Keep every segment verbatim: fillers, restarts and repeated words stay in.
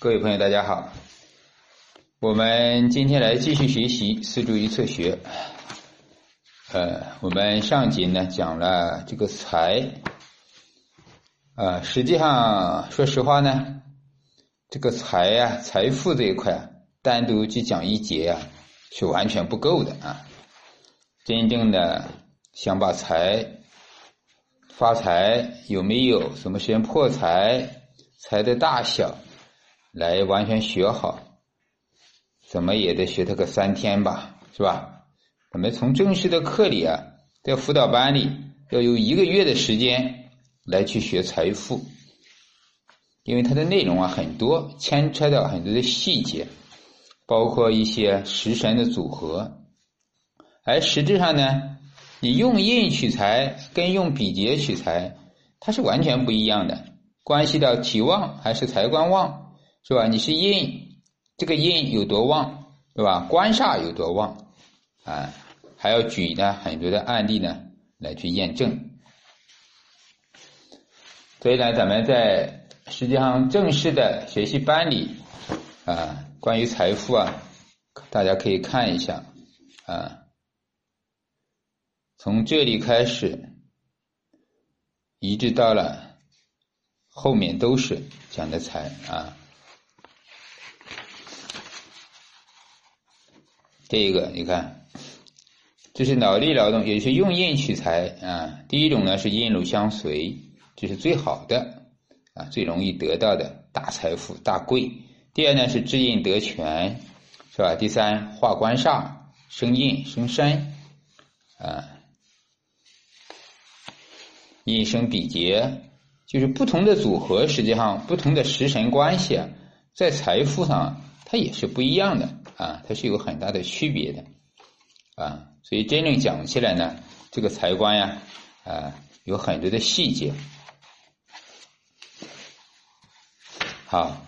各位朋友大家好，我们今天来继续学习四柱一策学。呃我们上集呢讲了这个财，呃实际上说实话呢，这个财啊财富这一块单独去讲一节啊是完全不够的啊。真正的想把财发财有没有什么时间破财财的大小来完全学好，怎么也得学它个三天吧，是吧？我们从正式的课里啊，在辅导班里要有一个月的时间来去学财富，因为它的内容啊很多，牵扯到很多的细节，包括一些食神的组合。而实质上呢，你用印取财跟用比劫取财，它是完全不一样的，关系到体旺还是财官旺。是吧？你是印，这个印有多旺，对吧？官煞有多旺，啊，还要举呢很多的案例呢来去验证。所以呢，咱们在实际上正式的学习班里，啊，关于财富啊，大家可以看一下，啊，从这里开始，一直到了后面都是讲的财啊。这个你看，这是脑力劳动，也就是用印取财啊。第一种呢是印禄相随，这是最好的啊，最容易得到的大财富大贵。第二呢是知印得权，是吧？第三化官煞，生印生山啊，印生比劫，就是不同的组合，实际上不同的食神关系啊，在财富上它也是不一样的。啊，它是有很大的区别的，啊，所以真正讲起来呢，这个财官呀，啊，有很多的细节。好，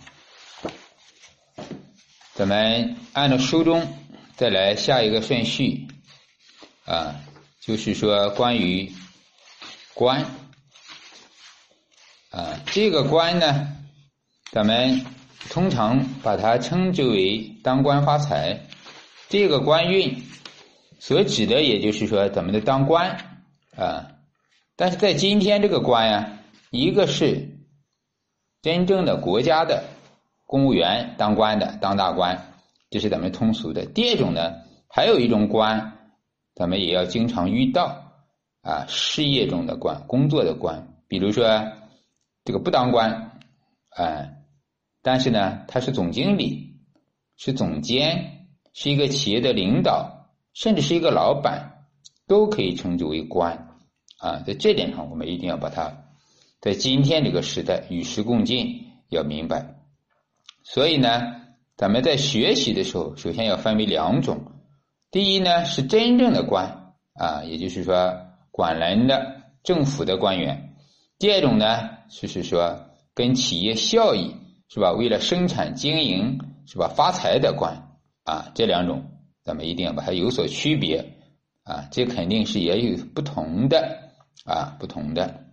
咱们按照书中再来下一个顺序，啊，就是说关于官，啊，这个官呢，咱们通常把它称之为当官发财，这个官运所指的也就是说咱们的当官啊。但是在今天这个官呀、啊，一个是真正的国家的公务员当官的当大官，这是咱们通俗的。第二种呢，还有一种官咱们也要经常遇到啊，事业中的官，工作的官，比如说这个不当官啊，但是呢他是总经理，是总监，是一个企业的领导，甚至是一个老板，都可以称之为官啊。在这点上我们一定要把它在今天这个时代与时共进，要明白。所以呢咱们在学习的时候首先要分为两种，第一呢是真正的官啊，也就是说管人的政府的官员，第二种呢就是说跟企业效益，是吧？为了生产经营，是吧？发财的官啊，这两种咱们一定要把它有所区别啊，这肯定是也有不同的啊，不同的。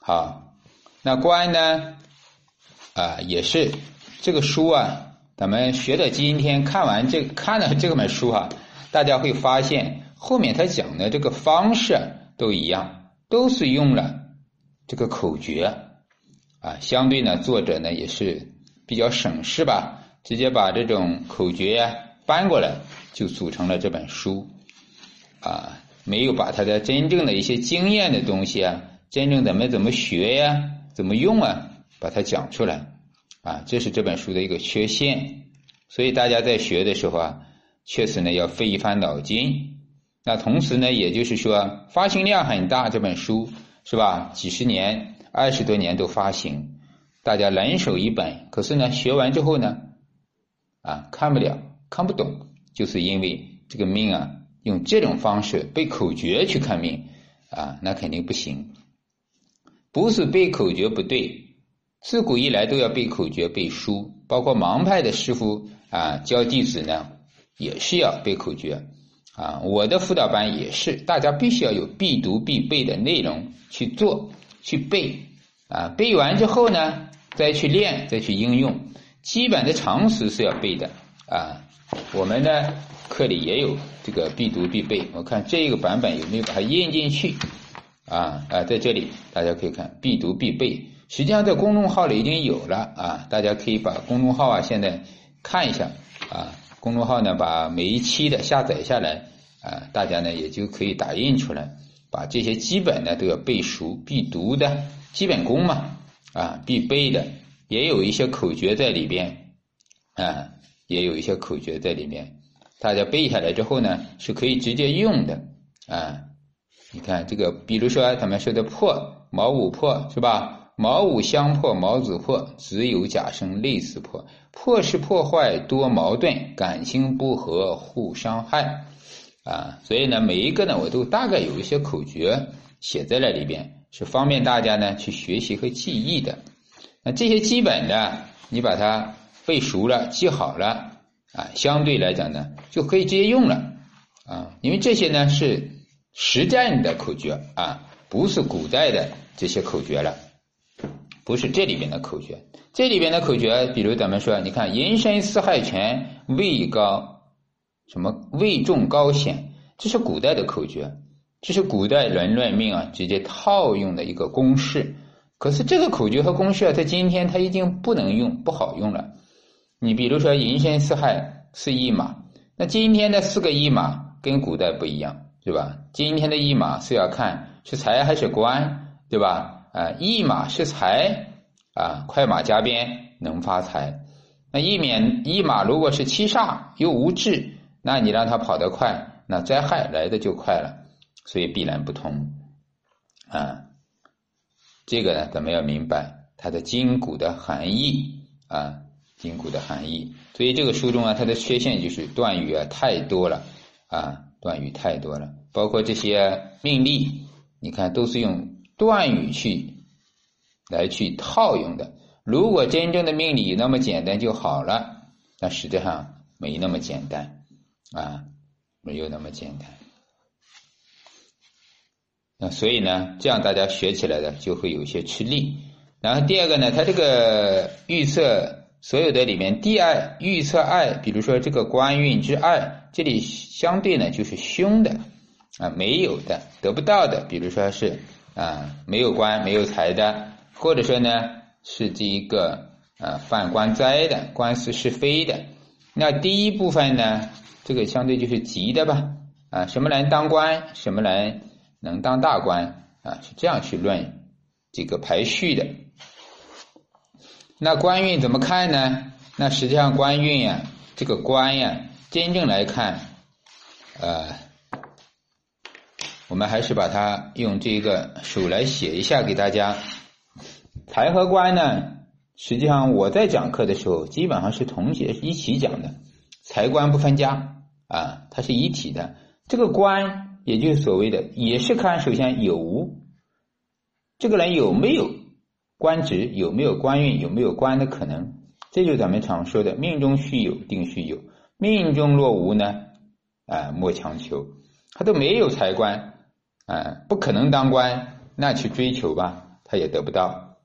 好，那官呢啊，也是这个书啊，咱们学到今天看完这看了这本书啊，大家会发现后面他讲的这个方式都一样，都是用了这个口诀。啊，相对呢，作者呢也是比较省事吧，直接把这种口诀呀、啊、搬过来，就组成了这本书。啊，没有把他的真正的一些经验的东西啊，真正咱们怎么学呀、啊、怎么用啊，把它讲出来。啊，这是这本书的一个缺陷。所以大家在学的时候啊，确实呢要费一番脑筋。那同时呢，也就是说发行量很大，这本书是吧？几十年。二十多年都发行，大家人手一本，可是呢学完之后呢啊看不了看不懂，就是因为这个命啊用这种方式背口诀去看命啊，那肯定不行。不是背口诀不对，自古以来都要背口诀背书，包括盲派的师傅啊教弟子呢也是要背口诀啊，我的辅导班也是，大家必须要有必读必背的内容去做去背啊，背完之后呢再去练，再去应用，基本的常识是要背的啊。我们呢课里也有这个必读必背，我看这个版本有没有把它印进去啊啊，在这里大家可以看必读必背，实际上在公众号里已经有了啊，大家可以把公众号啊现在看一下啊，公众号呢把每一期的下载下来啊，大家呢也就可以打印出来，把这些基本呢都要背熟，必读的基本功嘛啊，必背的也有一些口诀在里边啊，也有一些口诀在里面，大家背下来之后呢是可以直接用的啊。你看这个比如说咱们说的破毛五破是吧，毛五相破，毛子破，子有假生，类似破，破是破坏，多矛盾，感情不和，互伤害啊。所以呢每一个呢我都大概有一些口诀写在那里边，是方便大家呢去学习和记忆的。那这些基本的你把它背熟了记好了啊，相对来讲呢就可以直接用了啊，因为这些呢是实战的口诀啊，不是古代的这些口诀了，不是这里边的口诀。这里边的口诀比如咱们说你看寅申四害全，位高什么位重高显，这是古代的口诀，这是古代人论命啊直接套用的一个公式。可是这个口诀和公式啊在今天它已经不能用不好用了。你比如说寅申四害是一马，那今天的四个一马跟古代不一样对吧，今天的一马是要看是财还是官对吧啊，一马是财啊，快马加鞭能发财，那一免一马如果是七煞又无智，那你让它跑得快那灾害来的就快了，所以必然不通啊。这个呢咱们要明白它的筋骨的含义啊，筋骨的含义。所以这个书中啊它的缺陷就是断语啊太多了啊，断语太多了，包括这些命例你看都是用断语去来去套用的，如果真正的命理那么简单就好了，那实际上没那么简单啊，没有那么简单。那所以呢这样大家学起来的就会有些吃力。然后第二个呢它这个预测所有的里面地爱预测爱，比如说这个官运之爱，这里相对呢就是凶的啊，没有的得不到的，比如说是啊没有官没有财的，或者说呢是这一个啊犯官灾的，官司是非的。那第一部分呢这个相对就是吉的吧啊，什么人当官什么人能当大官啊，是这样去论这个排序的。那官运怎么看呢？那实际上官运呀、啊，这个官呀、啊，真正来看，呃，我们还是把它用这个手来写一下给大家。财和官呢，实际上我在讲课的时候，基本上是同学一起讲的，财官不分家啊，它是一体的。这个官也就是所谓的，也是看首先有无，这个人有没有官职，有没有官运，有没有官的可能，这就是咱们常说的命中须有定须有，命中若无呢啊、呃、莫强求。他都没有财官啊、呃、不可能当官，那去追求吧他也得不到，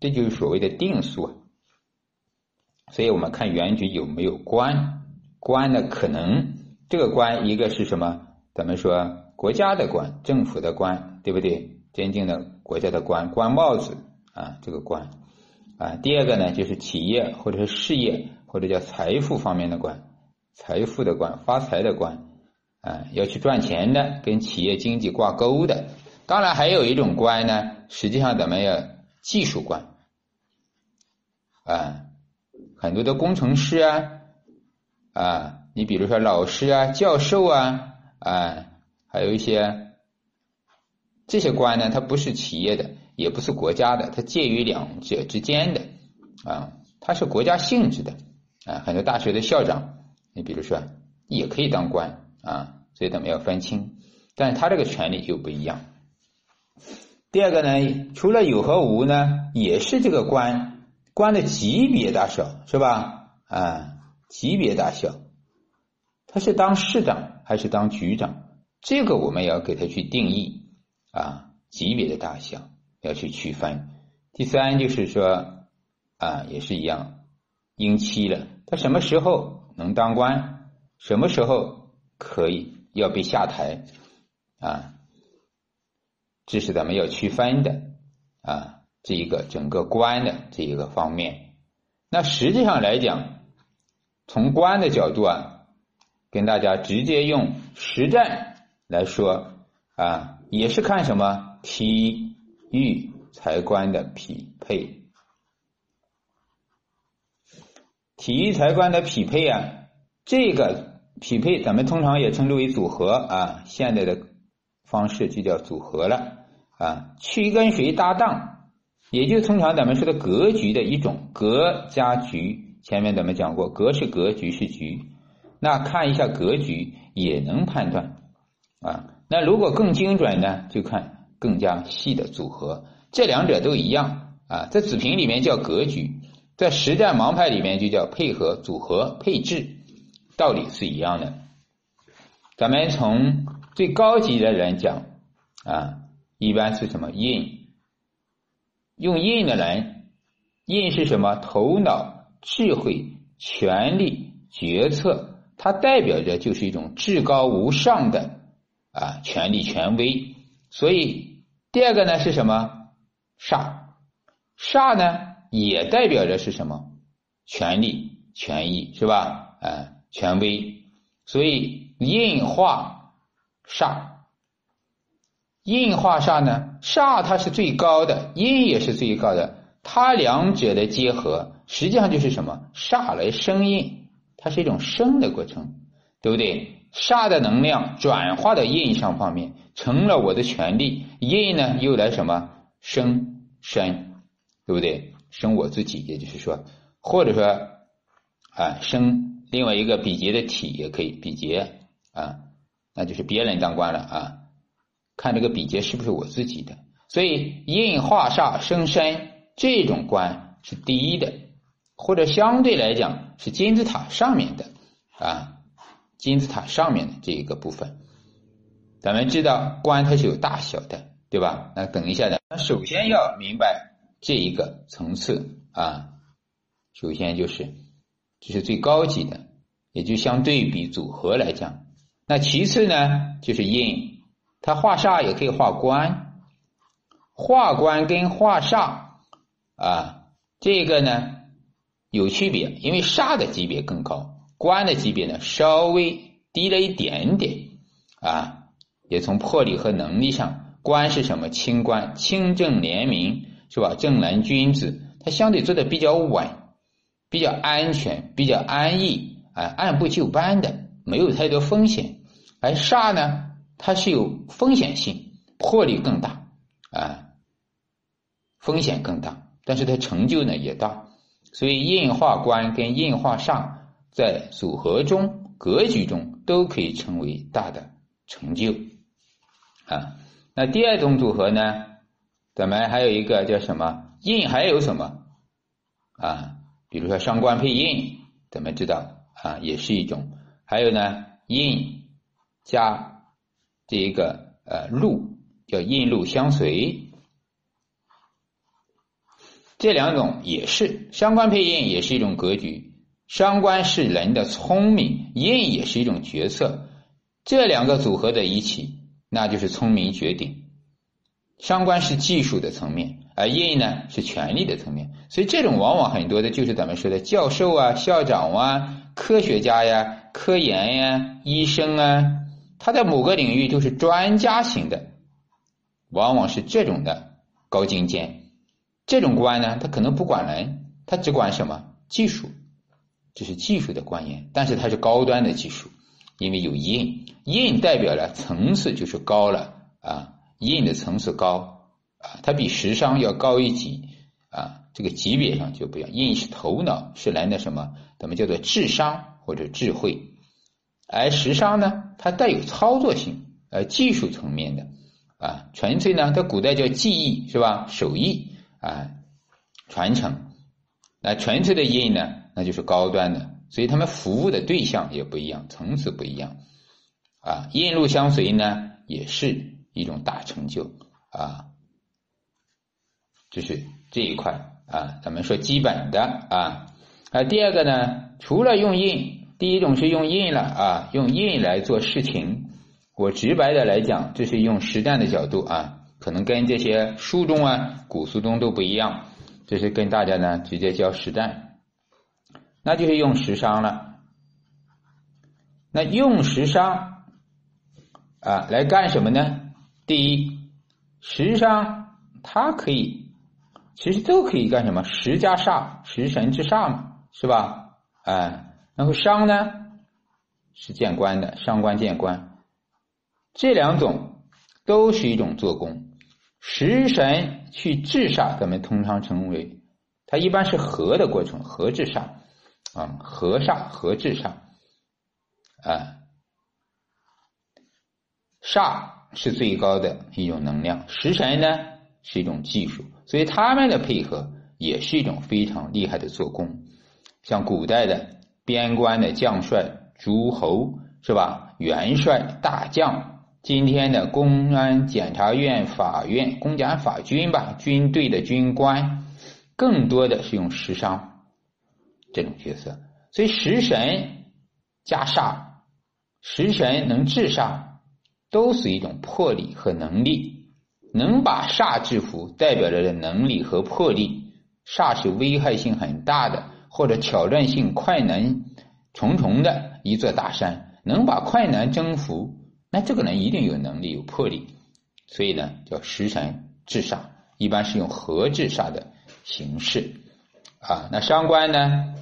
这就是所谓的定数。所以我们看原局有没有官，官的可能，这个官一个是什么，咱们说国家的官，政府的官对不对，真正的国家的官，官帽子啊，这个官啊。第二个呢就是企业或者是事业或者叫财富方面的官，财富的官，发财的官啊，要去赚钱的，跟企业经济挂钩的。当然还有一种官呢，实际上咱们要技术官啊，很多的工程师啊啊，你比如说老师啊教授啊啊，还有一些这些官呢它不是企业的也不是国家的，它介于两者之间的啊，它是国家性质的啊，很多大学的校长你比如说也可以当官啊，所以咱们要分清，但是它这个权利就不一样。第二个呢除了有和无呢，也是这个官官的级别大小是吧啊，级别大小，他是当市长还是当局长，这个我们也要给他去定义啊，级别的大小要去区分。第三就是说啊，也是一样，应期了，他什么时候能当官，什么时候可以要被下台啊，这是咱们要区分的啊，这一个整个官的这一个方面。那实际上来讲，从官的角度啊，跟大家直接用实战来说啊，也是看什么体育财官的匹配。体育财官的匹配啊，这个匹配咱们通常也称之为组合啊，现在的方式就叫组合了啊，去跟谁搭档，也就通常咱们说的格局的一种，格加局，前面咱们讲过，格是格，局是局，那看一下格局也能判断啊。那如果更精准呢，就看更加细的组合，这两者都一样啊，在子平里面叫格局，在实战盲派里面就叫配合、组合、配置，道理是一样的。咱们从最高级的人讲啊，一般是什么印，用印的人，印是什么？头脑、智慧、权力、决策，它代表着就是一种至高无上的啊权力、权威。所以第二个呢是什么？煞，煞呢也代表着是什么？权力、权益，是吧？啊，权威。所以印化煞，印化煞呢，煞它是最高的，印也是最高的，它两者的结合实际上就是什么？煞来生印，它是一种生的过程，对不对？煞的能量转化到印上方面，成了我的权利，印呢又来什么？生身，对不对？生我自己，也就是说，或者说啊，生另外一个比劫的体也可以，比劫啊，那就是别人当官了啊，看这个比劫是不是我自己的。所以印化煞生身，这种官是第一的，或者相对来讲是金字塔上面的啊，金字塔上面的这一个部分。咱们知道官它是有大小的，对吧？那等一下的，首先要明白这一个层次啊，首先就是这是最高级的，也就相对比组合来讲。那其次呢就是印，它化煞也可以化官，化官跟化煞啊，这个呢有区别，因为煞的级别更高，官的级别呢稍微低了一点点啊，也从魄力和能力上，官是什么？清官，清正廉明，是吧？正人君子，它相对做的比较稳，比较安全，比较安逸啊，按部就班的，没有太多风险。而煞呢它是有风险性，魄力更大啊，风险更大，但是它成就呢也大。所以印化官跟印化煞在组合中、格局中都可以成为大的成就啊。那第二种组合呢，咱们还有一个叫什么？印还有什么啊？比如说伤官配印，咱们知道啊，也是一种。还有呢，印加这一个呃禄，叫印禄相随，这两种也是伤官配印，也是一种格局。伤官是人的聪明，印也是一种决策，这两个组合在一起，那就是聪明绝顶。伤官是技术的层面，而印呢是权力的层面，所以这种往往很多的就是咱们说的教授啊、校长啊、科学家呀、科研呀、医生啊，他在某个领域就是专家型的，往往是这种的高精尖。这种官呢，他可能不管人，他只管什么？技术，这是技术的官员，但是他是高端的技术，因为有印，印代表了层次就是高了啊，印的层次高啊，它比时商要高一级啊。这个级别上就不一样，印是头脑，是人的什么？咱们叫做智商或者智慧。而时商呢，它带有操作性，呃，技术层面的啊，纯粹呢，它古代叫技艺，是吧？手艺啊，传承。那纯粹的印呢，那就是高端的，所以他们服务的对象也不一样，层次不一样啊。印禄相随呢，也是一种大成就啊，就是这一块。啊，咱们说基本的啊。啊，第二个呢，除了用印，第一种是用印了啊，用印来做事情。我直白的来讲，这是用实战的角度啊，可能跟这些书中啊、古书中都不一样，这是跟大家呢直接教实战。那就是用食伤了。那用食伤啊来干什么呢？第一，食伤它可以，其实都可以干什么？食加煞，食神之煞嘛，是吧？啊，然后伤呢是见官的，伤官见官，这两种都是一种做工。食神去制煞，咱们通常称为它一般是合的过程，合制煞啊，合煞合制煞啊，煞是最高的一种能量，食神呢是一种技术，所以他们的配合也是一种非常厉害的做工。像古代的边关的将帅、诸侯是吧？元帅、大将，今天的公安、检察院、法院、公检法军吧，军队的军官，更多的是用食伤这种角色。所以食神加煞，食神能制煞，都是一种魄力和能力，能把煞制服代表着的能力和魄力。煞是危害性很大的，或者挑战性困难重重的一座大山，能把困难征服，那这个人一定有能力有魄力，所以呢叫食神制煞，一般是用合制煞的形式啊。那伤官呢，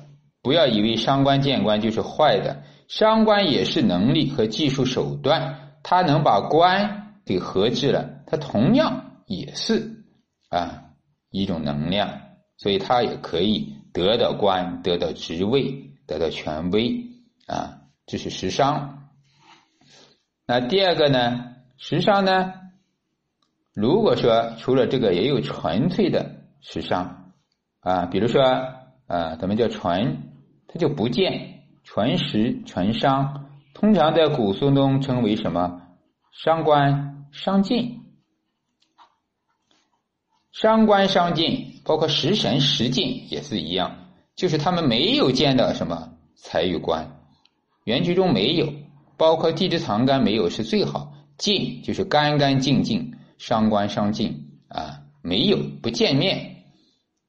不要以为伤官见官就是坏的，伤官也是能力和技术手段，他能把官给合制了，他同样也是啊一种能量，所以他也可以得到官，得到职位，得到权威啊，这是食伤。那第二个呢，食伤呢，如果说除了这个也有纯粹的食伤啊，比如说啊咱们叫纯，它就不见纯食纯伤，通常在古书中称为什么？伤官伤尽，伤官伤尽，包括食神食尽也是一样，就是他们没有见到什么财与官，原局中没有，包括地支藏干没有是最好，尽就是干干净净，伤官伤尽啊，没有不见面。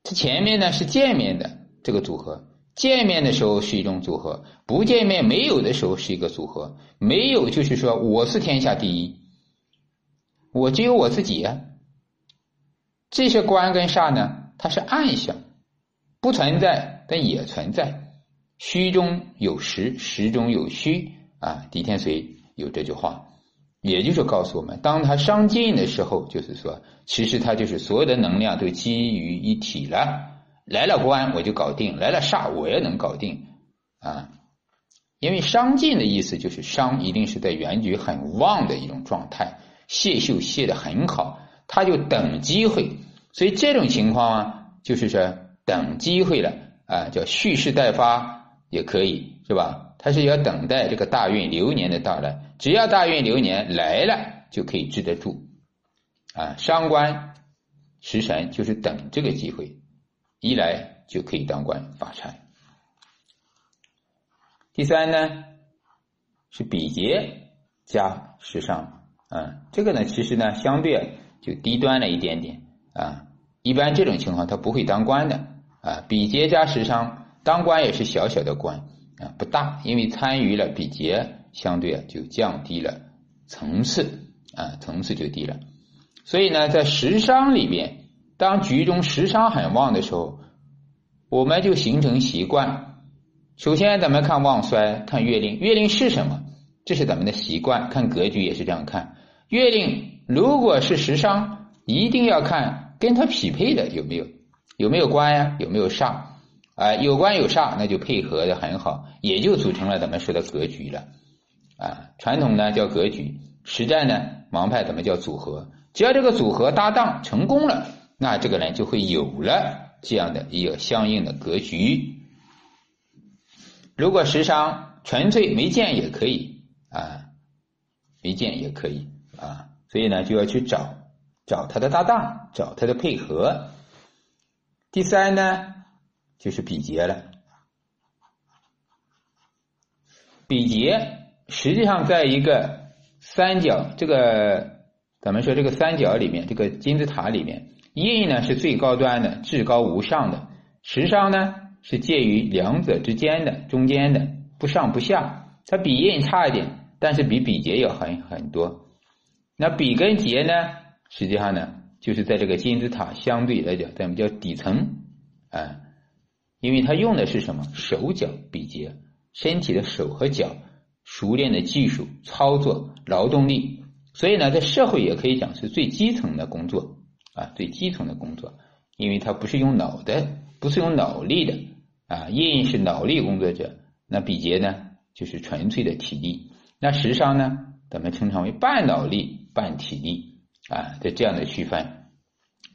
它前面呢是见面的这个组合。见面的时候是一种组合，不见面没有的时候是一个组合。没有就是说我是天下第一，我只有我自己啊。这些官跟煞呢，它是暗象，不存在但也存在，虚中有实，实中有虚啊。狄天髓有这句话，也就是告诉我们，当它伤尽的时候，就是说其实它就是所有的能量都基于一体了，来了官我就搞定，来了煞我也能搞定啊！因为伤尽的意思就是伤一定是在原局很旺的一种状态，泄秀泄得很好，他就等机会，所以这种情况啊，就是说等机会了啊，叫蓄势待发也可以，是吧？他是要等待这个大运流年的到来，只要大运流年来了就可以治得住啊！伤官食神就是等这个机会，一来就可以当官发财。第三呢是比劫加食伤啊，这个呢其实呢相对就低端了一点点啊，一般这种情况他不会当官的啊。比劫加食伤，当官也是小小的官啊，不大，因为参与了比劫，相对就降低了层次啊，层次就低了。所以呢，在食伤里边，当局中食伤很旺的时候，我们就形成习惯。首先咱们看旺衰，看月令，月令是什么，这是咱们的习惯，看格局也是这样看。月令如果是食伤，一定要看跟它匹配的有没有，有没有官呀、啊，有没有煞啊、呃？有官有煞，那就配合的很好，也就组成了咱们说的格局了啊。传统呢叫格局，实战呢盲派咱们叫组合。只要这个组合搭档成功了，那这个人就会有了这样的一个相应的格局。如果食伤纯粹没见也可以啊，没见也可以啊，所以呢就要去找找他的搭档，找他的配合。第三呢，就是比劫了。比劫实际上在一个三角，这个咱们说这个三角里面，这个金字塔里面，印呢是最高端的，至高无上的，时尚呢是介于两者之间的，中间的，不上不下。它比印差一点，但是比比劫也很很多。那比跟劫呢，实际上呢就是在这个金字塔相对来讲，咱们叫底层啊，因为它用的是什么？手脚比劫，身体的手和脚，熟练的技术、操作、劳动力，所以呢，在社会也可以讲是最基层的工作啊，最基层的工作，因为它不是用脑袋，不是用脑力的啊，印是脑力工作者，那比劫呢就是纯粹的体力，那时尚呢，咱们称常为半脑力、半体力啊，在这样的区分，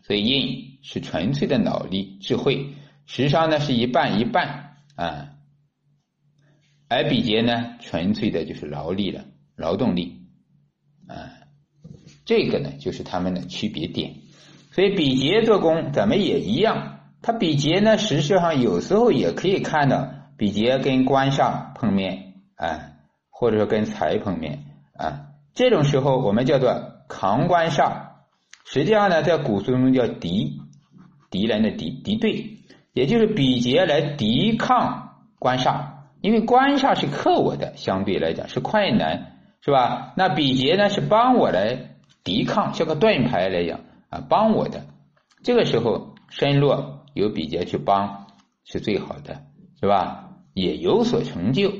所以印是纯粹的脑力、智慧，时尚呢是一半一半啊。而比劫呢，纯粹的就是劳力了，劳动力，啊，这个呢就是他们的区别点。所以比劫做工，咱们也一样。它比劫呢，实际上有时候也可以看到，比劫跟官煞碰面啊，或者说跟财碰面啊，这种时候我们叫做扛官煞。实际上呢，在古书中叫敌，敌人的敌，敌对，也就是比劫来抵抗官煞。因为官煞是克我的，相对来讲是困难，是吧？那比劫呢是帮我来抵抗，像个盾牌来讲啊，帮我的。这个时候身弱有比劫去帮是最好的，是吧？也有所成就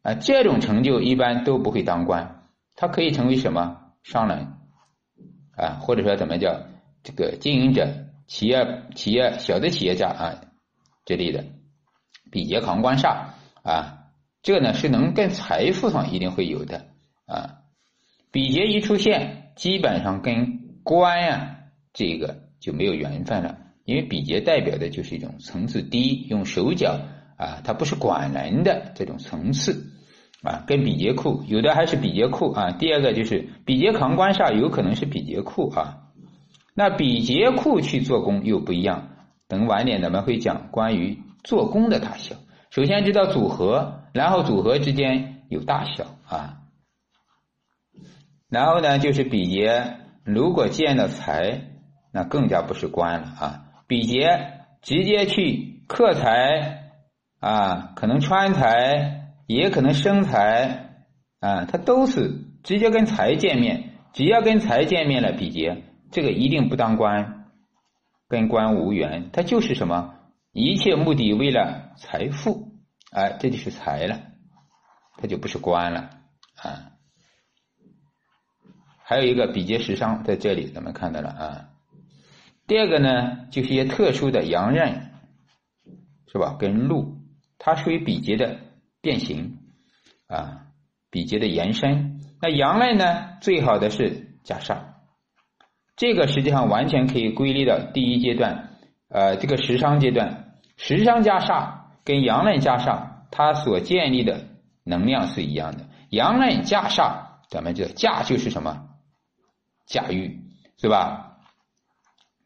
啊，这种成就一般都不会当官，他可以成为什么商人啊，或者说怎么叫这个经营者、企业、企业小的企业家啊之类的，比劫扛官煞。啊，这个呢是能跟财富上一定会有的啊。比劫一出现，基本上跟官啊这个就没有缘分了，因为比劫代表的就是一种层次低，用手脚啊，它不是管人的这种层次啊，跟比劫库有的还是比劫库啊。第二个就是比劫扛官煞，有可能是比劫库啊。那比劫库去做工又不一样，等晚点咱们会讲关于做工的大小。首先知道组合，然后组合之间有大小啊。然后呢，就是比劫如果见到财，那更加不是官了啊。比劫直接去克财啊，可能穿财，也可能生财啊，它都是直接跟财见面。只要跟财见面了，比劫这个一定不当官，跟官无缘，它就是什么？一切目的为了财富，哎，这就是财了，它就不是官了啊。还有一个比劫食伤在这里咱们看到了啊。第二个呢，就是一些特殊的阳刃，是吧？跟禄，它属于比劫的变形啊，比劫的延伸。那阳刃呢，最好的是甲煞，这个实际上完全可以归类到第一阶段。呃，这个食伤阶段，食伤加煞跟阳刃加煞，它所建立的能量是一样的。阳刃加煞，咱们这驾就是什么？驾驭，是吧？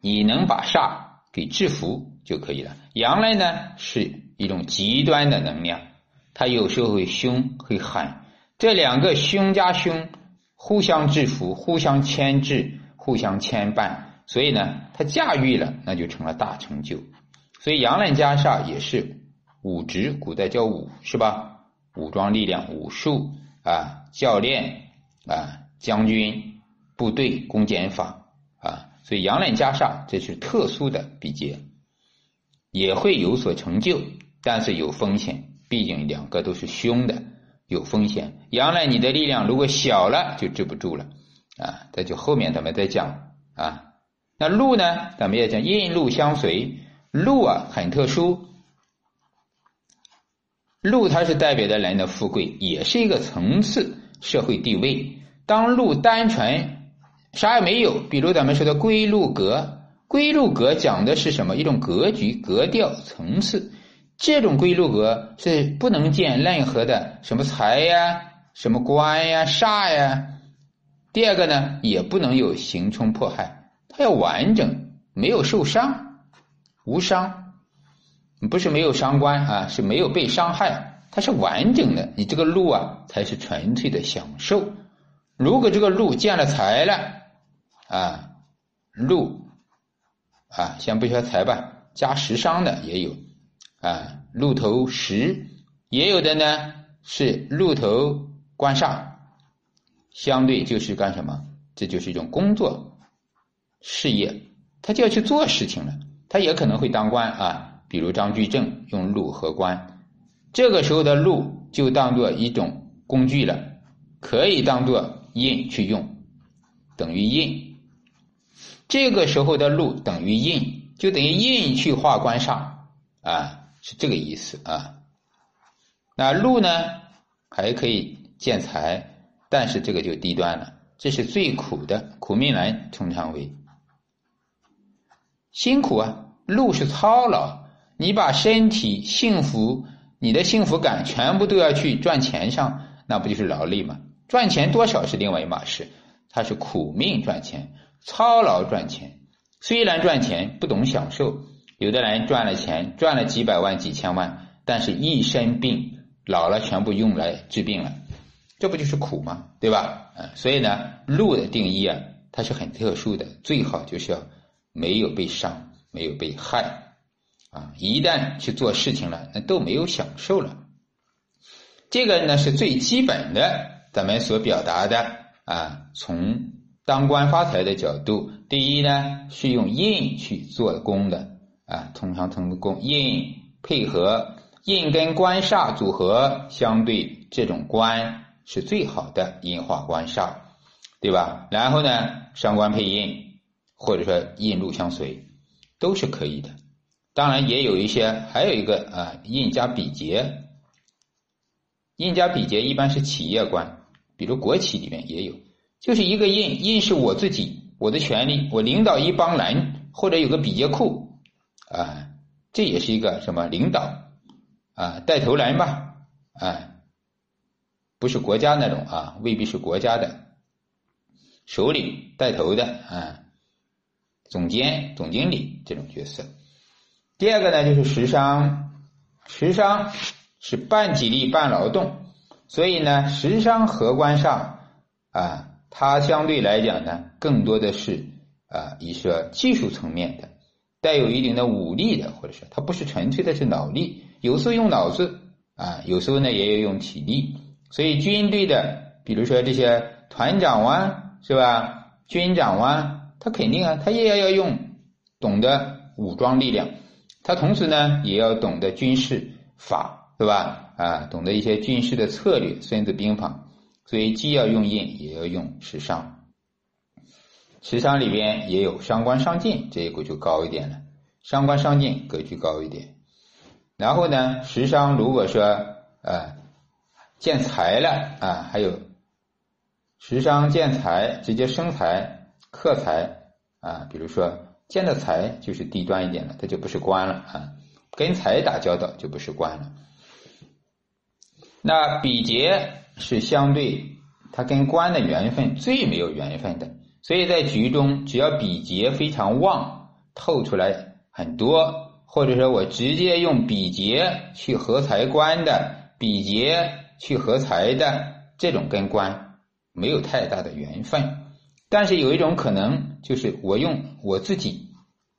你能把煞给制服就可以了。阳刃呢是一种极端的能量，它有时候会凶会狠，这两个凶加凶互相制服，互相牵制，互相牵绊。所以呢，他驾驭了，那就成了大成就。所以阳刃加煞也是武职，古代叫武，是吧？武装力量、武术啊，教练啊，将军、部队、公检法啊。所以阳刃加煞，这是特殊的比劫，也会有所成就，但是有风险，毕竟两个都是凶的，有风险。阳刃你的力量如果小了，就治不住了啊。这就后面咱们再讲啊。那禄呢，咱们也讲印禄相随，禄啊很特殊，禄它是代表的人的富贵，也是一个层次社会地位。当禄单纯啥也没有，比如咱们说的归禄格，归禄格讲的是什么？一种格局、格调、层次。这种归禄格是不能见任何的什么财呀、什么官呀、煞呀。第二个呢，也不能有行冲迫害，它要完整，没有受伤，无伤，不是没有伤官啊，是没有被伤害，它是完整的，你这个禄啊才是纯粹的享受。如果这个禄见了财了啊，禄啊，先不说财吧，加食伤的也有啊，禄头食，也有的呢是禄头官煞，相对就是干什么，这就是一种工作事业，他就要去做事情了，他也可能会当官啊，比如张居正用禄合官，这个时候的禄就当做一种工具了，可以当做印去用，等于印，这个时候的禄等于印，就等于印去化官煞啊，是这个意思啊。那禄呢还可以见财，但是这个就低端了，这是最苦的，苦命来通常为辛苦啊，禄是操劳，你把身体幸福，你的幸福感全部都要去赚钱上，那不就是劳力吗？赚钱多少是另外一码事，它是苦命赚钱，操劳赚钱，虽然赚钱不懂享受，有的人赚了钱赚了几百万几千万，但是一身病老了全部用来治病了，这不就是苦吗？对吧？所以呢，禄的定义啊，它是很特殊的，最好就是要没有被伤，没有被害啊！一旦去做事情了，那都没有享受了。这个呢是最基本的，咱们所表达的啊，从当官发财的角度，第一呢是用印去做功的啊，通常通过印配合印跟官煞组合，相对这种官是最好的，印化官煞，对吧？然后呢，伤官配印，或者说印禄相随，都是可以的。当然也有一些，还有一个啊，印加比劫，印加比劫一般是企业官，比如国企里面也有，就是一个印，印是我自己，我的权利，我领导一帮人，或者有个比劫库啊，这也是一个什么领导啊，带头人吧啊。不是国家那种啊，未必是国家的首领带头的啊，总监总经理这种角色。第二个呢就是食伤，食伤是半体力半劳动，所以呢食伤合官煞啊，它相对来讲呢更多的是啊一些技术层面的，带有一定的武力的，或者是它不是纯粹的是脑力，有时候用脑子啊，有时候呢也有用体力。所以军队的比如说这些团长啊，是吧，军长啊，他肯定啊，他也要用懂得武装力量，他同时呢也要懂得军事法，对吧啊，懂得一些军事的策略，孙子兵法，所以既要用印也要用食伤。食伤里边也有伤官伤进，这一格局高一点了，伤官伤进格局高一点。然后呢食伤如果说呃见财了啊，还有食伤见财，直接生财克财啊，比如说见的财就是低端一点了，它就不是官了啊，跟财打交道就不是官了。那比劫是相对它跟官的缘分最没有缘分的，所以在局中只要比劫非常旺，透出来很多，或者说我直接用比劫去合财官的，比劫去合财的，这种跟官没有太大的缘分。但是有一种可能就是我用我自己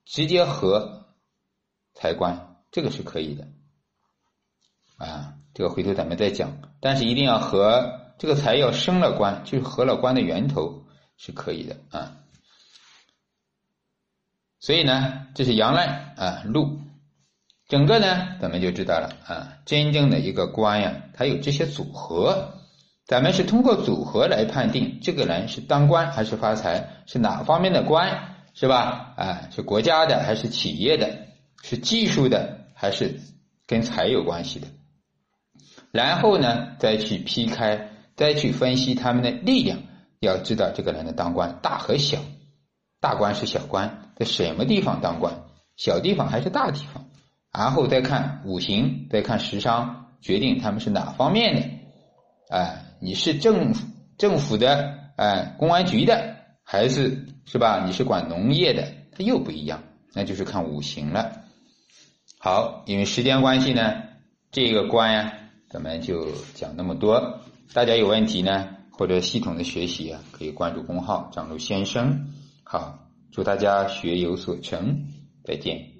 直接合财官，这个是可以的啊，这个回头咱们再讲，但是一定要合这个财要生了官，就是合了官的源头是可以的啊。所以呢这是阳烂啊禄，整个呢咱们就知道了啊，真正的一个官呀，它有这些组合，咱们是通过组合来判定这个人是当官还是发财，是哪方面的官，是吧啊，是国家的还是企业的，是技术的还是跟财有关系的，然后呢再去劈开，再去分析他们的力量，要知道这个人的当官大和小，大官是小官，在什么地方当官，小地方还是大地方，然后再看五行，再看食伤，决定他们是哪方面的啊、呃？你是政府政府的啊、呃，公安局的，还是是吧？你是管农业的，它又不一样，那就是看五行了。好，因为时间关系呢，这个关呀、啊，咱们就讲那么多。大家有问题呢，或者系统的学习啊，可以关注公号张璐先生。好，祝大家学有所成，再见。